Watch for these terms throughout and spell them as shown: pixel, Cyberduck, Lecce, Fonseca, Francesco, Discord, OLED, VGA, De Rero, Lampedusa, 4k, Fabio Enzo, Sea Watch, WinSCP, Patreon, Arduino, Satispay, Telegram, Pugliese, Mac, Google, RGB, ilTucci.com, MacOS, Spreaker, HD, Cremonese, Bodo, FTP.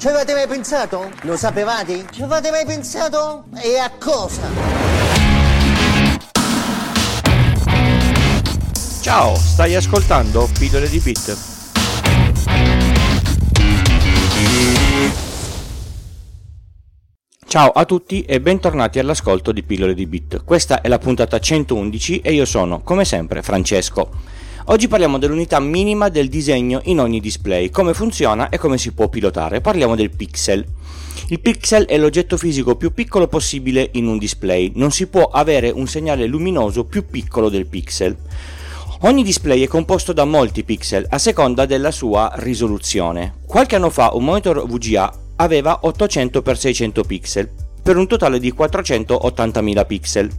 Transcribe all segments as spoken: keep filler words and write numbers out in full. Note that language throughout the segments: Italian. Ci avete mai pensato? Lo sapevate? Ci avete mai pensato? E a cosa? Ciao, stai ascoltando Pillole di Bit. Ciao a tutti e bentornati all'ascolto di Pillole di Bit. Questa è la puntata centoundici e io sono, come sempre, Francesco. Oggi parliamo dell'unità minima del disegno in ogni display, come funziona e come si può pilotare. Parliamo del pixel. Il pixel è l'oggetto fisico più piccolo possibile in un display. Non si può avere un segnale luminoso più piccolo del pixel. Ogni display è composto da molti pixel, a seconda della sua risoluzione. Qualche anno fa un monitor V G A aveva ottocento per seicento pixel, per un totale di quattrocentottantamila pixel.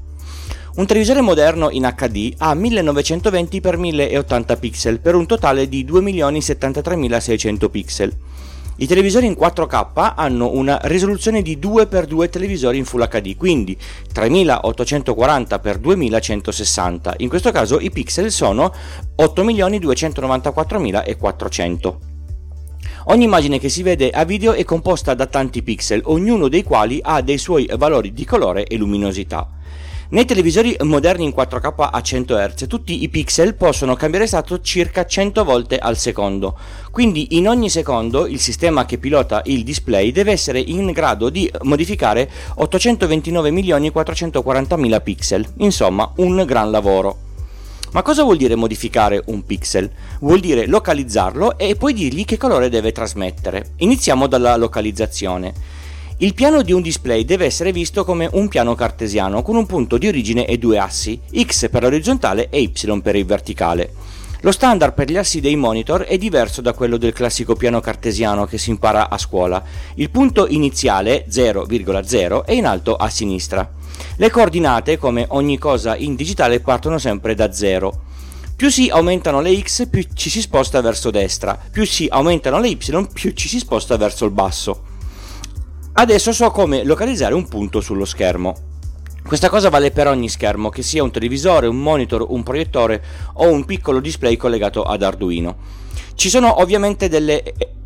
Un televisore moderno in H D ha millenovecentoventi per milleottanta pixel per un totale di due milioni settantatremilaseicento pixel. I televisori in quattro K hanno una risoluzione di due per due televisori in Full H D, quindi tremilaottocentoquaranta per duemilacentosessanta. In questo caso i pixel sono otto milioni duecentonovantaquattromilaquattrocento. Ogni immagine che si vede a video è composta da tanti pixel, ognuno dei quali ha dei suoi valori di colore e luminosità. Nei televisori moderni in quattro K a cento hertz tutti i pixel possono cambiare stato circa cento volte al secondo, quindi in ogni secondo il sistema che pilota il display deve essere in grado di modificare ottocentoventinovemilionequattrocentoquarantamila pixel, insomma un gran lavoro. Ma cosa vuol dire modificare un pixel? Vuol dire localizzarlo e poi dirgli che colore deve trasmettere. Iniziamo dalla localizzazione. Il piano di un display deve essere visto come un piano cartesiano con un punto di origine e due assi, X per l'orizzontale e Y per il verticale. Lo standard per gli assi dei monitor è diverso da quello del classico piano cartesiano che si impara a scuola. Il punto iniziale, zero virgola zero, è in alto a sinistra. Le coordinate, come ogni cosa in digitale, partono sempre da zero. Più si aumentano le X, più ci si sposta verso destra, più si aumentano le Y, più ci si sposta verso il basso. Adesso so come localizzare un punto sullo schermo. Questa cosa vale per ogni schermo, che sia un televisore, un monitor, un proiettore o un piccolo display collegato ad Arduino. Ci sono ovviamente delle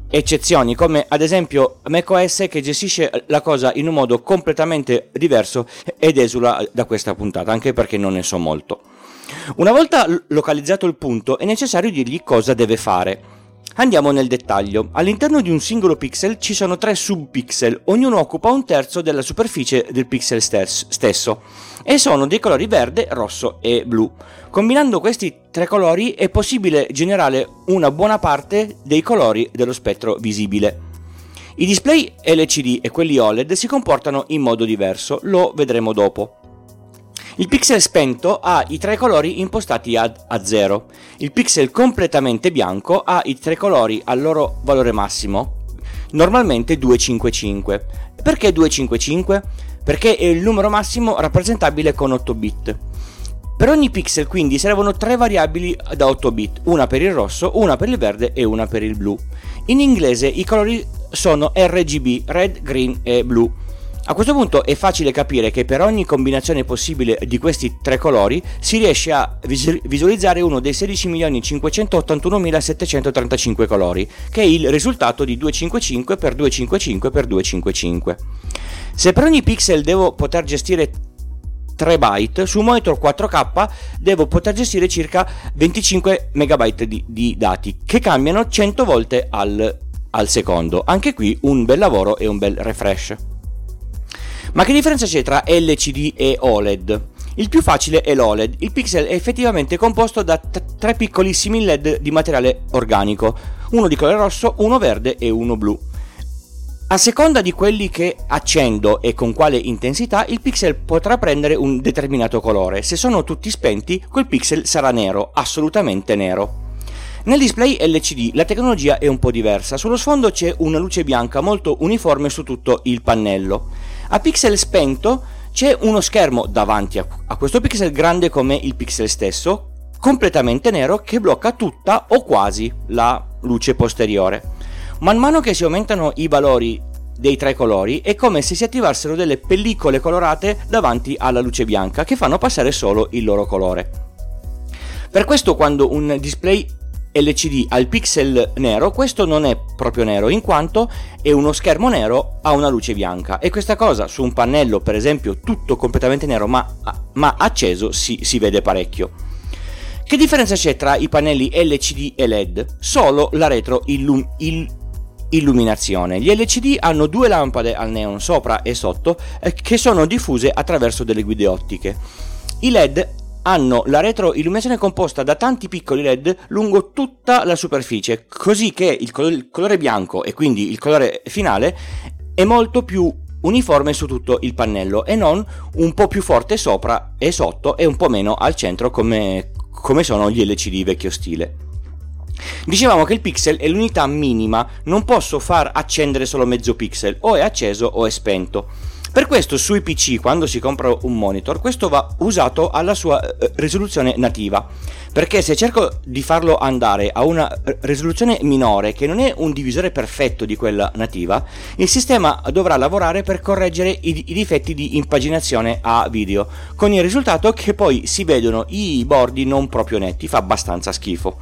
eccezioni, come ad esempio macOS, che gestisce la cosa in un modo completamente diverso ed esula da questa puntata, anche perché non ne so molto. Una volta localizzato il punto è necessario dirgli cosa deve fare. Andiamo nel dettaglio. All'interno di un singolo pixel ci sono tre subpixel, ognuno occupa un terzo della superficie del pixel stesso e sono dei colori verde, rosso e blu. Combinando questi tre colori è possibile generare una buona parte dei colori dello spettro visibile. I display L C D e quelli O L E D si comportano in modo diverso, lo vedremo dopo. Il pixel spento ha i tre colori impostati ad, a zero. Il pixel completamente bianco ha i tre colori al loro valore massimo, normalmente duecentocinquantacinque. Perché duecentocinquantacinque? Perché è il numero massimo rappresentabile con otto bit. Per ogni pixel quindi servono tre variabili da otto bit, una per il rosso, una per il verde e una per il blu. In inglese i colori sono R G B, red, green e blu. A questo punto è facile capire che per ogni combinazione possibile di questi tre colori si riesce a visualizzare uno dei sedici milioni cinquecentottantunomilasettecentotrentacinque colori, che è il risultato di duecentocinquantacinque per duecentocinquantacinque per duecentocinquantacinque. Se per ogni pixel devo poter gestire tre byte, su un monitor quattro K devo poter gestire circa venticinque megabyte di, di dati, che cambiano cento volte al, al secondo. Anche qui un bel lavoro e un bel refresh. Ma che differenza c'è tra L C D e O L E D? Il più facile è l'O L E D. Il pixel è effettivamente composto da t- tre piccolissimi L E D di materiale organico, uno di colore rosso, uno verde e uno blu. A seconda di quelli che accendo e con quale intensità, il pixel potrà prendere un determinato colore. Se sono tutti spenti, quel pixel sarà nero, assolutamente nero. Nel display L C D la tecnologia è un po' diversa, sullo sfondo c'è una luce bianca molto uniforme su tutto il pannello. A pixel spento c'è uno schermo davanti a, a questo pixel grande come il pixel stesso, completamente nero, che blocca tutta o quasi la luce posteriore. Man mano che si aumentano i valori dei tre colori è come se si attivassero delle pellicole colorate davanti alla luce bianca che fanno passare solo il loro colore. Per questo quando un display L C D al pixel nero, questo non è proprio nero in quanto è uno schermo nero a una luce bianca, e questa cosa su un pannello per esempio tutto completamente nero ma, ma acceso si, si vede parecchio. Che differenza c'è tra i pannelli L C D e L E D? Solo la retro illum- il- illuminazione. Gli L C D hanno due lampade al neon sopra e sotto eh, che sono diffuse attraverso delle guide ottiche. I L E D hanno la retroilluminazione composta da tanti piccoli L E D lungo tutta la superficie, così che il, col- il colore bianco e quindi il colore finale è molto più uniforme su tutto il pannello e non un po' più forte sopra e sotto e un po' meno al centro come, come sono gli L C D vecchio stile. Dicevamo che il pixel è l'unità minima, non posso far accendere solo mezzo pixel, o è acceso o è spento. Per questo sui P C, quando si compra un monitor, questo va usato alla sua risoluzione nativa, perché se cerco di farlo andare a una risoluzione minore che non è un divisore perfetto di quella nativa, il sistema dovrà lavorare per correggere i, i difetti di impaginazione a video, con il risultato che poi si vedono i bordi non proprio netti, fa abbastanza schifo.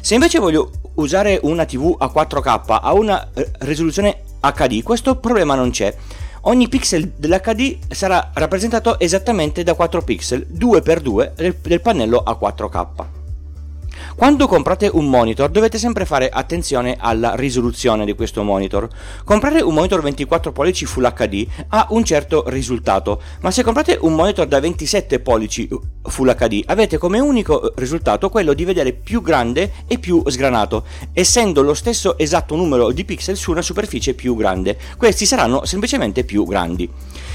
Se invece voglio usare una tivù a quattro K a una risoluzione H D, questo problema non c'è. Ogni pixel dell'H D sarà rappresentato esattamente da quattro pixel due per due del, del pannello a quattro K. Quando comprate un monitor dovete sempre fare attenzione alla risoluzione di questo monitor. Comprare un monitor ventiquattro pollici Full H D ha un certo risultato, ma se comprate un monitor da ventisette pollici Full H D avete come unico risultato quello di vedere più grande e più sgranato, essendo lo stesso esatto numero di pixel su una superficie più grande. Questi saranno semplicemente più grandi.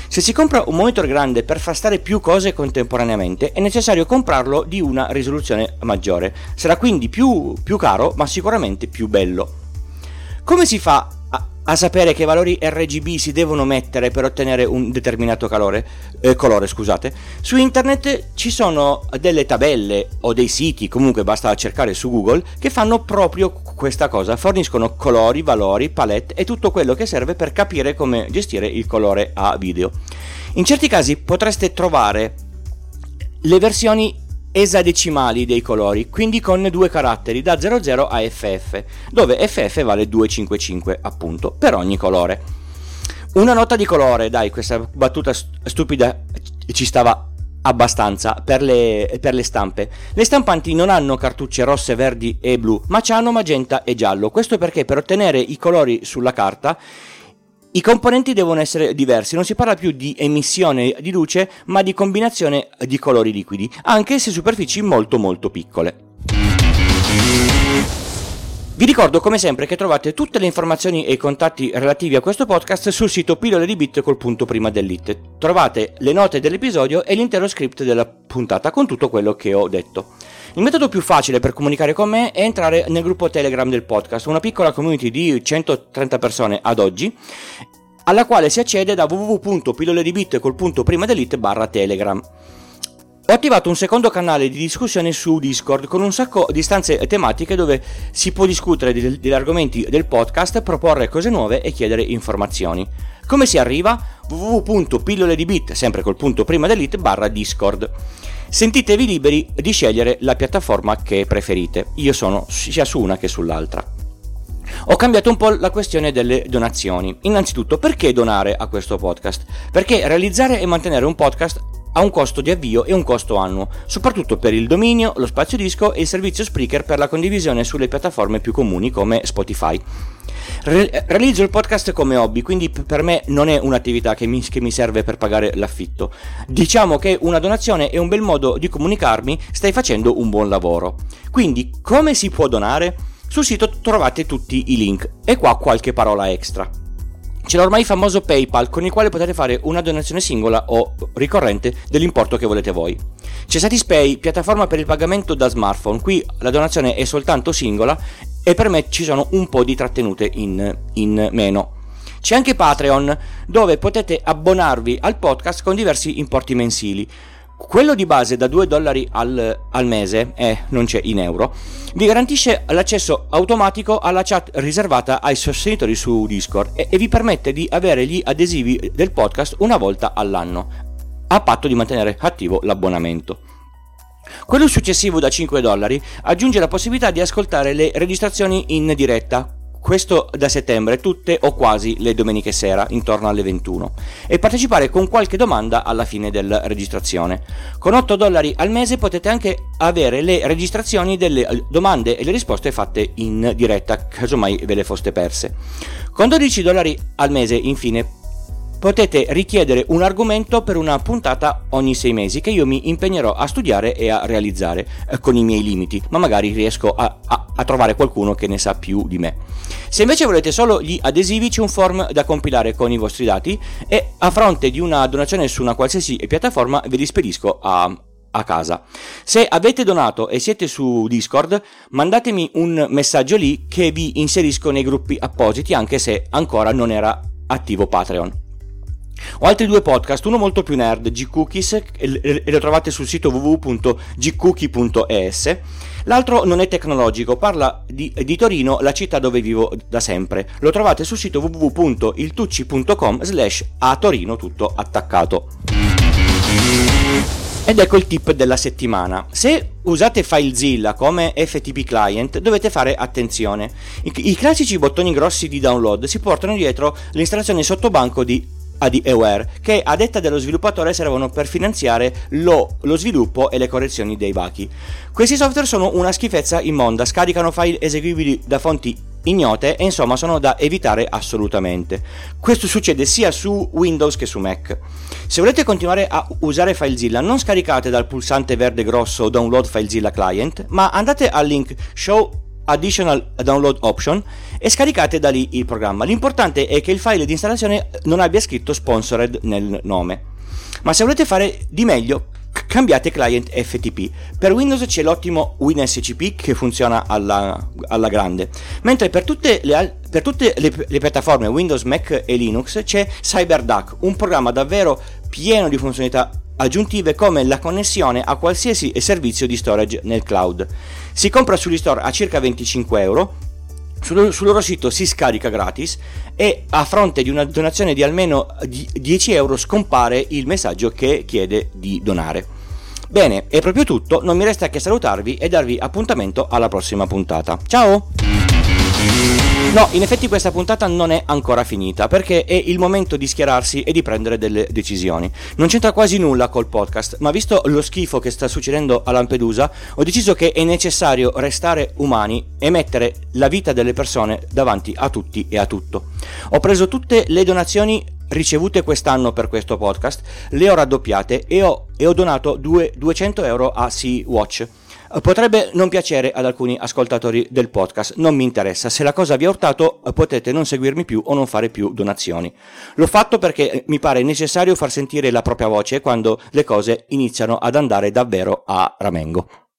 Se si compra un monitor grande per far stare più cose contemporaneamente è necessario comprarlo di una risoluzione maggiore, sarà quindi più, più caro ma sicuramente più bello. Come si fa a, a sapere che valori R G B si devono mettere per ottenere un determinato calore, eh, colore? Scusate. Su internet ci sono delle tabelle o dei siti, comunque basta cercare su Google, che fanno proprio questa cosa, forniscono colori, valori, palette e tutto quello che serve per capire come gestire il colore a video. In certi casi potreste trovare le versioni esadecimali dei colori, quindi con due caratteri da zero zero a F F, dove F F vale duecentocinquantacinque appunto per ogni colore. Una nota di colore, dai, questa battuta stupida ci stava abbastanza per le, per le stampe. Le stampanti non hanno cartucce rosse, verdi e blu, ma c'hanno magenta e giallo. Questo perché per ottenere i colori sulla carta i componenti devono essere diversi, non si parla più di emissione di luce, ma di combinazione di colori liquidi, anche se superfici molto molto piccole. Vi ricordo come sempre che trovate tutte le informazioni e i contatti relativi a questo podcast sul sito Pillole di Bit col punto prima dell'it. Trovate le note dell'episodio e l'intero script della puntata con tutto quello che ho detto. Il metodo più facile per comunicare con me è entrare nel gruppo Telegram del podcast, una piccola community di centotrenta persone ad oggi, alla quale si accede da www punto pillole di bit col punto prima delete barra telegram. Ho attivato un secondo canale di discussione su Discord con un sacco di stanze tematiche dove si può discutere degli argomenti del podcast, proporre cose nuove e chiedere informazioni. Come si arriva? www punto pillole di bit sempre col punto prima delete barra Discord. Sentitevi liberi di scegliere la piattaforma che preferite, io sono sia su una che sull'altra. Ho cambiato un po' la questione delle donazioni. Innanzitutto, perché donare a questo podcast? Perché realizzare e mantenere un podcast ha un costo di avvio e un costo annuo, soprattutto per il dominio, lo spazio disco e il servizio Spreaker per la condivisione sulle piattaforme più comuni come Spotify. Realizzo il podcast come hobby, quindi per me non è un'attività che mi, che mi serve per pagare l'affitto. Diciamo che una donazione è un bel modo di comunicarmi, stai facendo un buon lavoro. Quindi come si può donare? Sul sito trovate tutti i link e qua qualche parola extra. C'è l'ormai famoso PayPal con il quale potete fare una donazione singola o ricorrente dell'importo che volete voi. C'è Satispay, piattaforma per il pagamento da smartphone, qui la donazione è soltanto singola e per me ci sono un po' di trattenute in, in meno. C'è anche Patreon, dove potete abbonarvi al podcast con diversi importi mensili. Quello di base da due dollari al, al mese, eh, non c'è in euro, vi garantisce l'accesso automatico alla chat riservata ai sostenitori su Discord e, e vi permette di avere gli adesivi del podcast una volta all'anno, a patto di mantenere attivo l'abbonamento. Quello successivo da cinque dollari aggiunge la possibilità di ascoltare le registrazioni in diretta, questo da settembre, tutte o quasi le domeniche sera intorno alle ventuno, e partecipare con qualche domanda alla fine della registrazione. Con otto dollari al mese potete anche avere le registrazioni delle domande e le risposte fatte in diretta, casomai ve le foste perse. Con dodici dollari al mese, infine, potete richiedere un argomento per una puntata ogni sei mesi che io mi impegnerò a studiare e a realizzare eh, con i miei limiti, ma magari riesco a, a, a trovare qualcuno che ne sa più di me. Se invece volete solo gli adesivi, c'è un form da compilare con i vostri dati e a fronte di una donazione su una qualsiasi piattaforma ve li spedisco a... a casa. Se avete donato e siete su Discord, mandatemi un messaggio lì che vi inserisco nei gruppi appositi, anche se ancora non era attivo Patreon. Ho altri due podcast, uno molto più nerd, Gcookies, e lo trovate sul sito w w w punto g cookie punto e s. L'altro non è tecnologico, parla di, di Torino, la città dove vivo da sempre. Lo trovate sul sito w w w punto il tucci punto com slash a Torino, tutto attaccato. Ed ecco il tip della settimana. Se usate FileZilla come F T P client dovete fare attenzione. I, i classici bottoni grossi di download si portano dietro l'installazione sottobanco di AdWare, che a detta dello sviluppatore servono per finanziare lo, lo sviluppo e le correzioni dei bachi. Questi software sono una schifezza immonda, scaricano file eseguibili da fonti ignote e insomma sono da evitare assolutamente. Questo succede sia su Windows che su Mac. Se volete continuare a usare FileZilla, non scaricate dal pulsante verde grosso Download FileZilla Client, ma andate al link Show Additional Download Option e scaricate da lì il programma. L'importante è che il file di installazione non abbia scritto sponsored nel nome. Ma se volete fare di meglio, c- cambiate client F T P. Per Windows c'è l'ottimo WinSCP che funziona alla, alla grande, mentre per tutte, le, al- per tutte le, le piattaforme Windows, Mac e Linux c'è Cyberduck, un programma davvero pieno di funzionalità aggiuntive come la connessione a qualsiasi servizio di storage nel cloud. Si compra sugli store a circa venticinque euro, sul, sul loro sito si scarica gratis e a fronte di una donazione di almeno dieci euro scompare il messaggio che chiede di donare. Bene, è proprio tutto, non mi resta che salutarvi e darvi appuntamento alla prossima puntata. Ciao! No, in effetti questa puntata non è ancora finita, perché è il momento di schierarsi e di prendere delle decisioni. Non c'entra quasi nulla col podcast, ma visto lo schifo che sta succedendo a Lampedusa, ho deciso che è necessario restare umani e mettere la vita delle persone davanti a tutti e a tutto. Ho preso tutte le donazioni ricevute quest'anno per questo podcast, le ho raddoppiate e ho, e ho donato due, duecento euro a Sea Watch. Potrebbe non piacere ad alcuni ascoltatori del podcast, non mi interessa. Se la cosa vi ha urtato potete non seguirmi più o non fare più donazioni. L'ho fatto perché mi pare necessario far sentire la propria voce quando le cose iniziano ad andare davvero a ramengo.